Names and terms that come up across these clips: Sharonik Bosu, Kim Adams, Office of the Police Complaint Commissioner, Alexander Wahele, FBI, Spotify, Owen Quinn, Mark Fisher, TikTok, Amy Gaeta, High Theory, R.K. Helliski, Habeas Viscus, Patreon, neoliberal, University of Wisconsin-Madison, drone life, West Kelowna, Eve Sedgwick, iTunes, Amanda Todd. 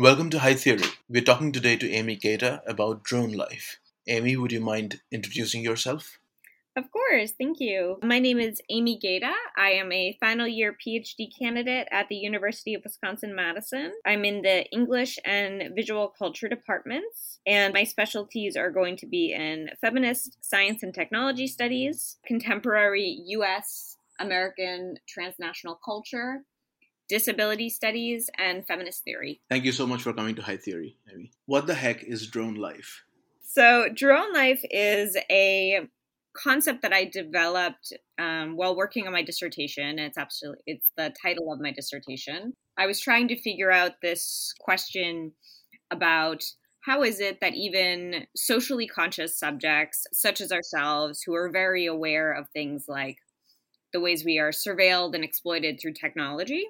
Welcome to High Theory. We're talking today to Amy Gaeta about drone life. Amy, would you mind introducing yourself? Of course, thank you. My name is Amy Gaeta. I am a final year PhD candidate at the University of Wisconsin-Madison. I'm in the English and Visual Culture departments, and my specialties are going to be in feminist science and technology studies, contemporary U.S. American transnational culture, disability studies, and feminist theory. Thank you so much for coming to High Theory, Amy. What the heck is drone life? So drone life is a concept that I developed while working on my dissertation. It's the title of my dissertation. I was trying to figure out this question about how is it that even socially conscious subjects, such as ourselves, who are very aware of things like the ways we are surveilled and exploited through technology,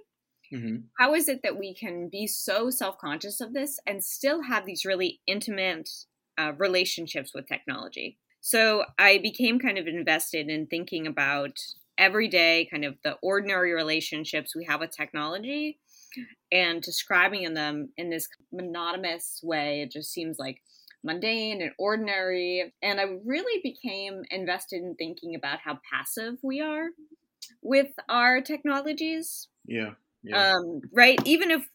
mm-hmm. how is it that we can be so self-conscious of this and still have these really intimate relationships with technology? So I became kind of invested in thinking about everyday, kind of the ordinary relationships we have with technology and describing them in this monotonous way. It just seems like mundane and ordinary. And I really became invested in thinking about how passive we are with our technologies. Yeah. Right. Even if,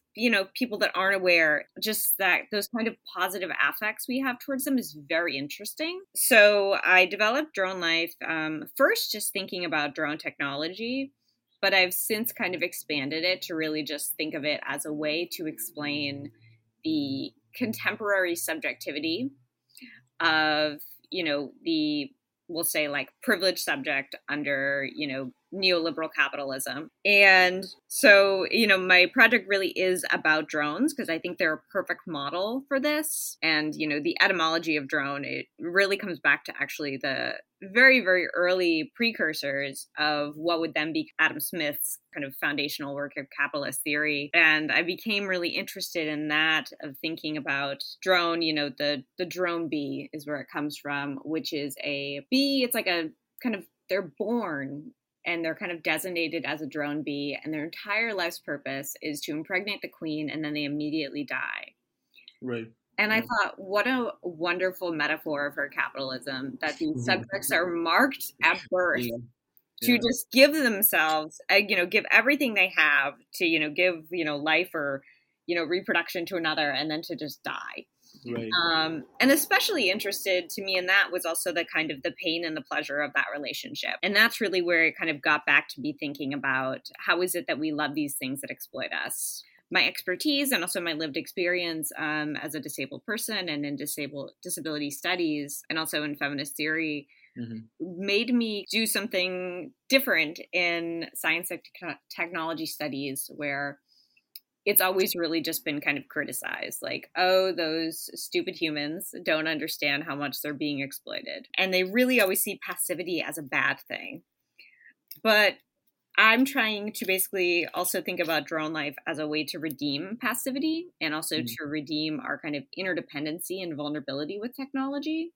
people that aren't aware, just that those kind of positive affects we have towards them is very interesting. So I developed drone life first just thinking about drone technology, but I've since kind of expanded it to really just think of it as a way to explain the contemporary subjectivity of, we'll say like privileged subject under, neoliberal capitalism. And so, my project really is about drones because I think they're a perfect model for this. And, the etymology of drone, it really comes back to actually the very, very early precursors of what would then be Adam Smith's kind of foundational work of capitalist theory. And I became really interested in that, of thinking about drone, the drone bee is where it comes from, which is a bee. It's like a kind of, they're born and they're kind of designated as a drone bee, and their entire life's purpose is to impregnate the queen, and then they immediately die. Right. And I thought, what a wonderful metaphor for capitalism, that these subjects are marked at birth to just give themselves, give everything they have to, give, life or, reproduction to another, and then to just die. Right. And especially interested to me in that was also the kind of the pain and the pleasure of that relationship. And that's really where it kind of got back to be thinking about how is it that we love these things that exploit us. My expertise and also my lived experience as a disabled person and in disability studies and also in feminist theory mm-hmm. made me do something different in science and technology studies, where it's always really just been kind of criticized, like, oh, those stupid humans don't understand how much they're being exploited. And they really always see passivity as a bad thing. But I'm trying to basically also think about drone life as a way to redeem passivity and also to redeem our kind of interdependency and vulnerability with technology,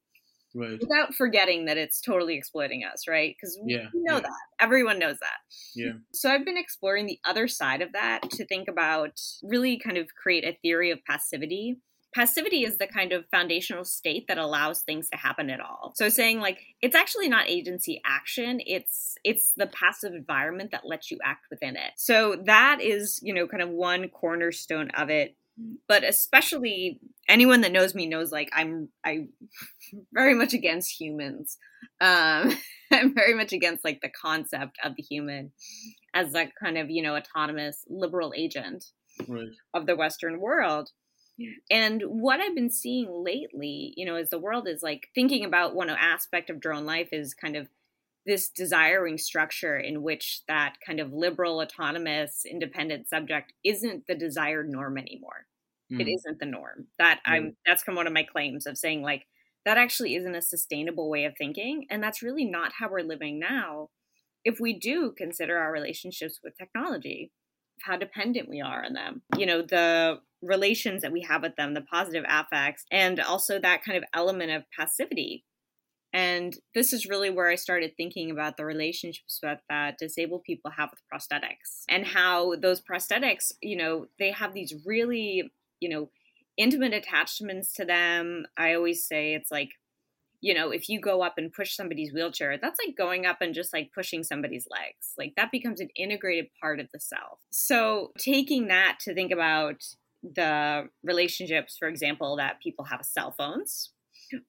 right? Without forgetting that it's totally exploiting us, right? Because we know that. Everyone knows that. Yeah. So I've been exploring the other side of that to think about really kind of create a theory of passivity. Passivity is the kind of foundational state that allows things to happen at all. So saying like, it's actually not agency action. It's the passive environment that lets you act within it. So that is, you know, kind of one cornerstone of it. But especially anyone that knows me knows, like, I'm very much against humans. I'm very much against like the concept of the human as that kind of, you know, autonomous liberal agent of the Western world. And what I've been seeing lately, you know, as the world is like thinking about one aspect of drone life is kind of this desiring structure in which that kind of liberal, autonomous, independent subject isn't the desired norm anymore. It isn't the norm. That's kind of one of my claims of saying like, that actually isn't a sustainable way of thinking. And that's really not how we're living now. If we do consider our relationships with technology, how dependent we are on them, you know, the relations that we have with them, the positive affects, and also that kind of element of passivity. And this is really where I started thinking about the relationships that disabled people have with prosthetics and how those prosthetics, you know, they have these really, you know, intimate attachments to them. I always say it's like, you know, if you go up and push somebody's wheelchair, that's like going up and just like pushing somebody's legs. Like that becomes an integrated part of the self. So taking that to think about the relationships, for example, that people have with cell phones,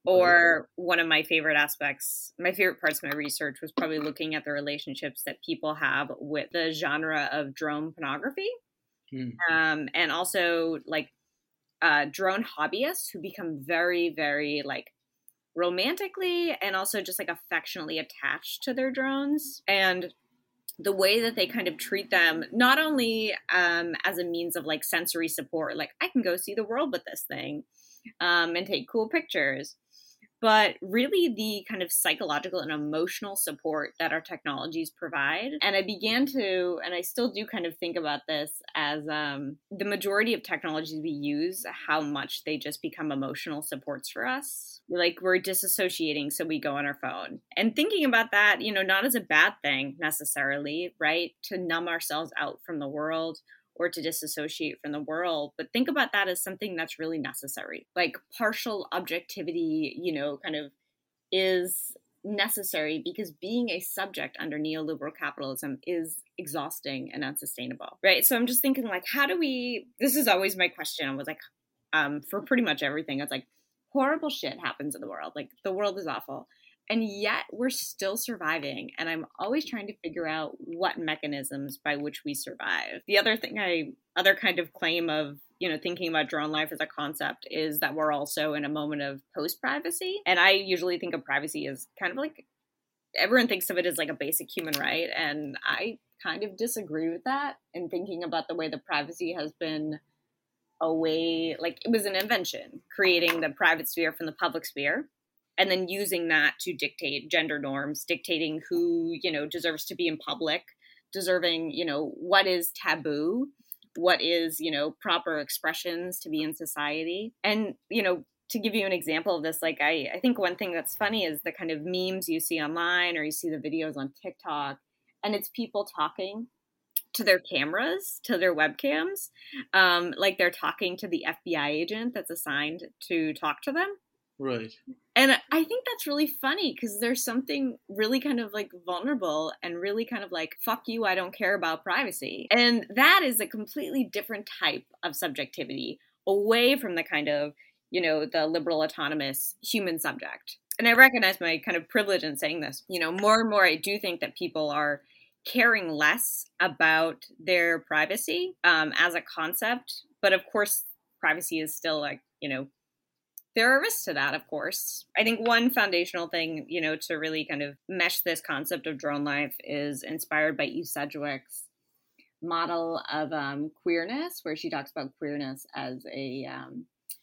or one of my favorite aspects, my favorite parts of my research was probably looking at the relationships that people have with the genre of drone pornography. And also like drone hobbyists who become very, very like romantically and also just like affectionately attached to their drones, and the way that they kind of treat them, not only as a means of like sensory support, like I can go see the world with this thing and take cool pictures, but really the kind of psychological and emotional support that our technologies provide. And I began to, and I still do kind of think about this as the majority of technologies we use, how much they just become emotional supports for us. Like we're disassociating, so we go on our phone. And thinking about that, you know, not as a bad thing necessarily, right? To numb ourselves out from the world or to disassociate from the world, but think about that as something that's really necessary. Like partial objectivity, you know, kind of is necessary because being a subject under neoliberal capitalism is exhausting and unsustainable, right? So I'm just thinking like, how do we, this is always my question, was like, for pretty much everything, it's like horrible shit happens in the world. Like the world is awful. And yet we're still surviving. And I'm always trying to figure out what mechanisms by which we survive. The other thing other kind of claim of, you know, thinking about drone life as a concept is that we're also in a moment of post-privacy. And I usually think of privacy as kind of like, everyone thinks of it as like a basic human right. And I kind of disagree with that. And thinking about the way that privacy has been a way, like it was an invention, creating the private sphere from the public sphere. And then using that to dictate gender norms, dictating who, you know, deserves to be in public, deserving, you know, what is taboo, what is, you know, proper expressions to be in society. And, you know, to give you an example of this, like I think one thing that's funny is the kind of memes you see online or you see the videos on TikTok, and it's people talking to their cameras, to their webcams, like they're talking to the FBI agent that's assigned to talk to them. Right. And I think that's really funny because there's something really kind of like vulnerable and really kind of like, fuck you, I don't care about privacy. And that is a completely different type of subjectivity away from the kind of, you know, the liberal autonomous human subject. And I recognize my kind of privilege in saying this, you know, more and more I do think that people are caring less about their privacy as a concept. But of course, privacy is still like, you know, there are risks to that, of course. I think one foundational thing, you know, to really kind of mesh this concept of drone life is inspired by Eve Sedgwick's model of queerness, where she talks about queerness as a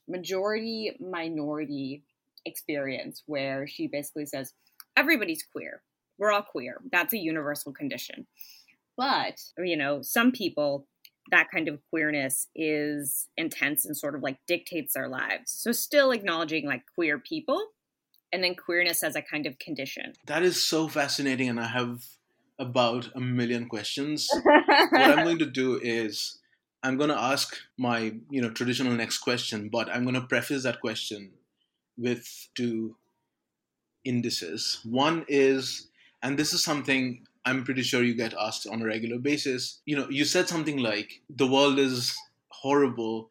majority-minority experience, where she basically says, everybody's queer. We're all queer. That's a universal condition. But, you know, some people, that kind of queerness is intense and sort of like dictates their lives. So still acknowledging like queer people and then queerness as a kind of condition. That is so fascinating. And I have about 1 million questions. What I'm going to do is I'm going to ask my, you know, traditional next question, but I'm going to preface that question with two indices. One is, and this is something I'm pretty sure you get asked on a regular basis. You know, you said something like, the world is horrible,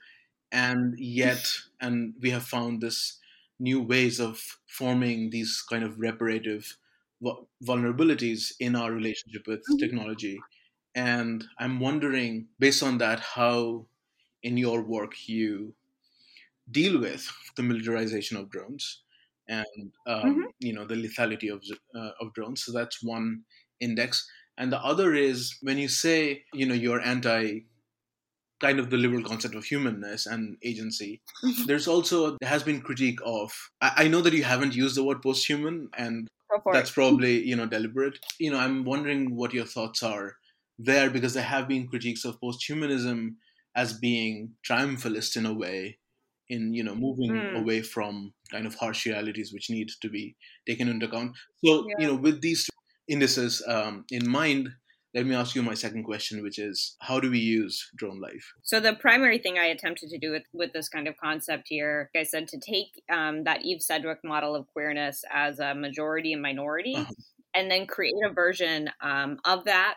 and yet, and we have found this new ways of forming these kind of reparative vulnerabilities in our relationship with technology. And I'm wondering, based on that, how in your work you deal with the militarization of drones and, you know, the lethality of drones. So that's one index. And the other is when you say, you know, you're anti kind of the liberal concept of humanness and agency, there's also, there has been critique of, I know that you haven't used the word post-human, and that's probably, you know, deliberate. You know, I'm wondering what your thoughts are there, because there have been critiques of post-humanism as being triumphalist in a way, in, you know, moving away from kind of harsh realities which need to be taken into account. So, you know, with these indices in mind, let me ask you my second question, which is, how do we use drone life? So the primary thing I attempted to do with this kind of concept here, like I said, to take that Eve Sedgwick model of queerness as a majority and minority, and then create a version of that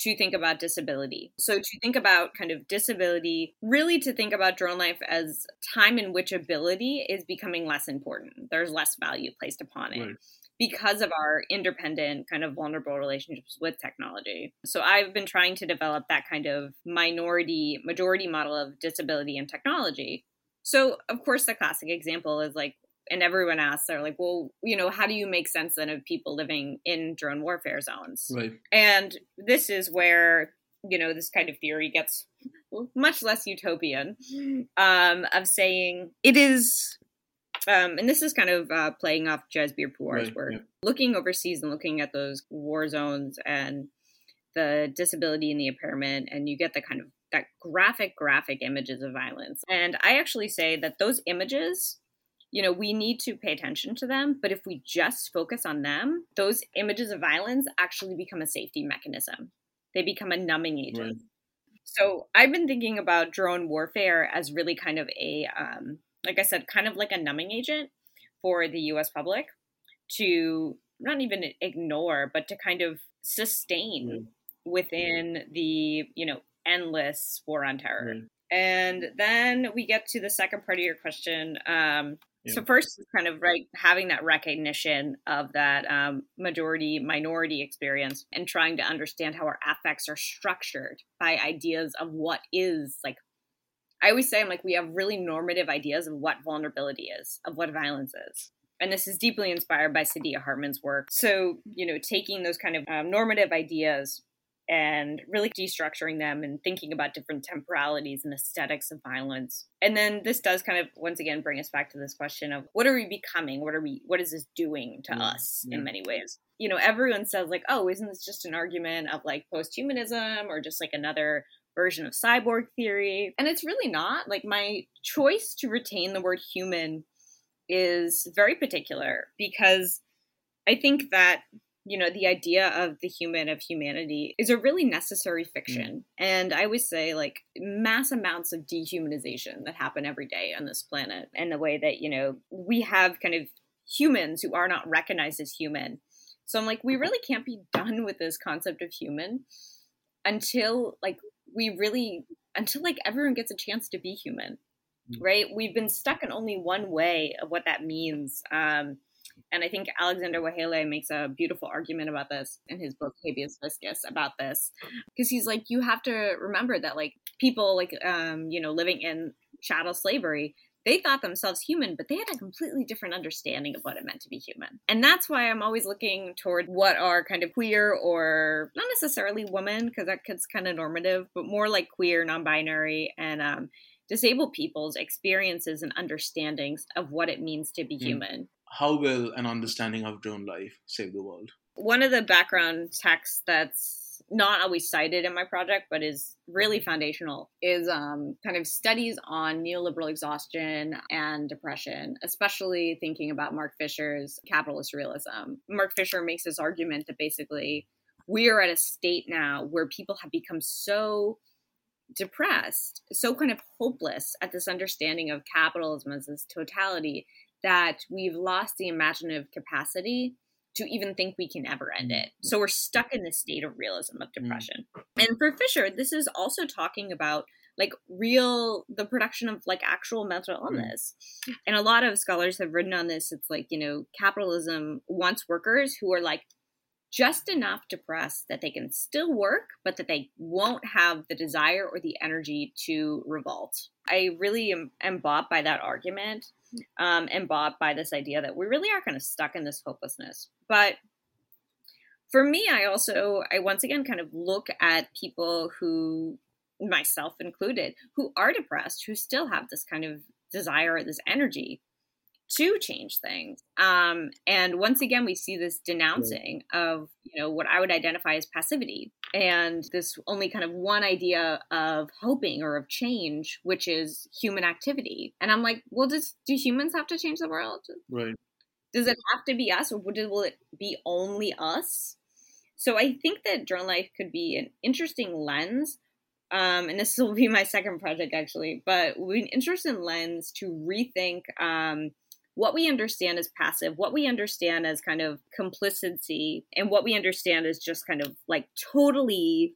to think about disability. So to think about kind of disability, really to think about drone life as time in which ability is becoming less important. There's less value placed upon it. Right. Because of our independent kind of vulnerable relationships with technology. So I've been trying to develop that kind of minority, majority model of disability and technology. So of course, the classic example is like, and everyone asks, they're like, well, you know, how do you make sense then of people living in drone warfare zones? Right. And this is where, you know, this kind of theory gets much less utopian of saying it is... and this is kind of playing off Jasbir Puar's work, looking overseas and looking at those war zones and the disability and the impairment, and you get the kind of that graphic images of violence. And I actually say that those images, you know, we need to pay attention to them, but if we just focus on them, those images of violence actually become a safety mechanism. They become a numbing agent. Right. So I've been thinking about drone warfare as really kind of a... like I said, kind of like a numbing agent for the U.S. public to not even ignore, but to kind of sustain within the, you know, endless war on terror. And then we get to the second part of your question. So first is kind of having that recognition of that majority minority experience and trying to understand how our affects are structured by ideas of what is like. I always say, I'm like, we have really normative ideas of what vulnerability is, of what violence is. And this is deeply inspired by Sadia Hartman's work. So, you know, taking those kind of normative ideas and really destructuring them and thinking about different temporalities and aesthetics of violence. And then this does kind of, once again, bring us back to this question of what are we becoming? What is this doing to us in many ways? You know, everyone says like, oh, isn't this just an argument of like post-humanism or just like another version of cyborg theory? And it's really not. Like, my choice to retain the word human is very particular because I think that, you know, the idea of the human, of humanity, is a really necessary fiction. And I always say, like, mass amounts of dehumanization that happen every day on this planet, and the way that, you know, we have kind of humans who are not recognized as human. So I'm like, we really can't be done with this concept of human until like everyone gets a chance to be human, right? We've been stuck in only one way of what that means. And I think Alexander Wahele makes a beautiful argument about this in his book, Habeas Viscus, about this. Because he's like, you have to remember that like people like, you know, living in chattel slavery, they thought themselves human, but they had a completely different understanding of what it meant to be human. And that's why I'm always looking toward what are kind of queer or not necessarily woman, because that gets kind of normative, but more like queer, non-binary, and disabled people's experiences and understandings of what it means to be human. How will an understanding of drone life save the world? One of the background texts that's not always cited in my project, but is really foundational, is kind of studies on neoliberal exhaustion and depression, especially thinking about Mark Fisher's capitalist realism. Mark Fisher makes this argument that basically we are at a state now where people have become so depressed, so kind of hopeless at this understanding of capitalism as this totality, that we've lost the imaginative capacity to even think we can ever end it. So we're stuck in this state of realism of depression. And for Fisher, this is also talking about like the production of like actual mental illness. And a lot of scholars have written on this. It's like, you know, capitalism wants workers who are like just enough depressed that they can still work, but that they won't have the desire or the energy to revolt. I really am bought by that argument, and bought by this idea that we really are kind of stuck in this hopelessness. But for me, I once again kind of look at people who, myself included, who are depressed, who still have this kind of desire or this energy to change things. And once again, we see this denouncing of, you know, what I would identify as passivity and this only kind of one idea of hoping or of change, which is human activity. And I'm like, well, do humans have to change the world? Right. Does it have to be us, or will it be only us? So I think that journal life could be an interesting lens. And this will be my second project, actually, but an interesting lens to rethink what we understand as passive, what we understand as kind of complicity, and what we understand as just kind of like totally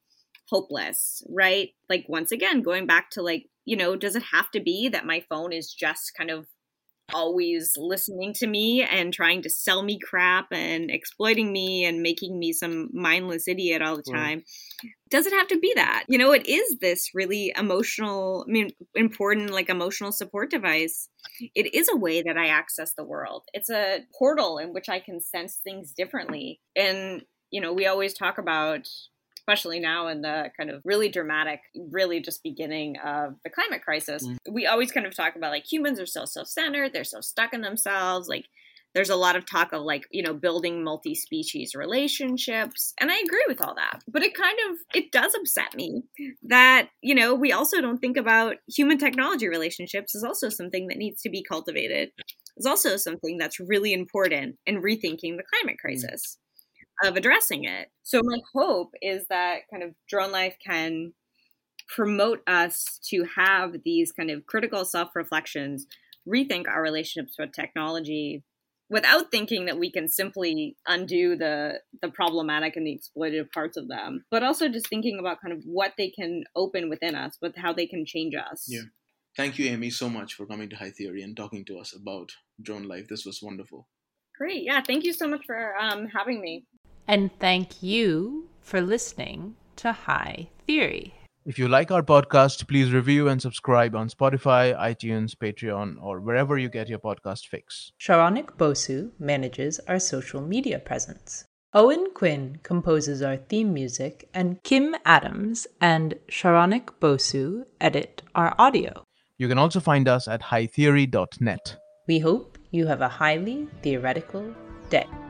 hopeless, right? Like, once again, going back to like, you know, does it have to be that my phone is just kind of always listening to me and trying to sell me crap and exploiting me and making me some mindless idiot all the time? Does it have to be that? You know, it is this really important, like emotional support device. It is a way that I access the world. It's a portal in which I can sense things differently. And, you know, we always talk about, especially now in the kind of really dramatic, really just beginning of the climate crisis, we always kind of talk about like humans are so self-centered, they're so stuck in themselves. Like, there's a lot of talk of like, you know, building multi-species relationships. And I agree with all that. But it does upset me that, you know, we also don't think about human technology relationships is also something that needs to be cultivated. It's also something that's really important in rethinking the climate crisis, of addressing it. So my hope is that kind of drone life can promote us to have these kind of critical self-reflections, rethink our relationships with technology without thinking that we can simply undo the problematic and the exploitative parts of them, but also just thinking about kind of what they can open within us, but how they can change us. Yeah. Thank you, Amy, so much for coming to High Theory and talking to us about drone life. This was wonderful. Great. Yeah. Thank you so much for having me. And thank you for listening to High Theory. If you like our podcast, please review and subscribe on Spotify, iTunes, Patreon, or wherever you get your podcast fix. Sharonik Bosu manages our social media presence. Owen Quinn composes our theme music, and Kim Adams and Sharonik Bosu edit our audio. You can also find us at hightheory.net. We hope you have a highly theoretical day.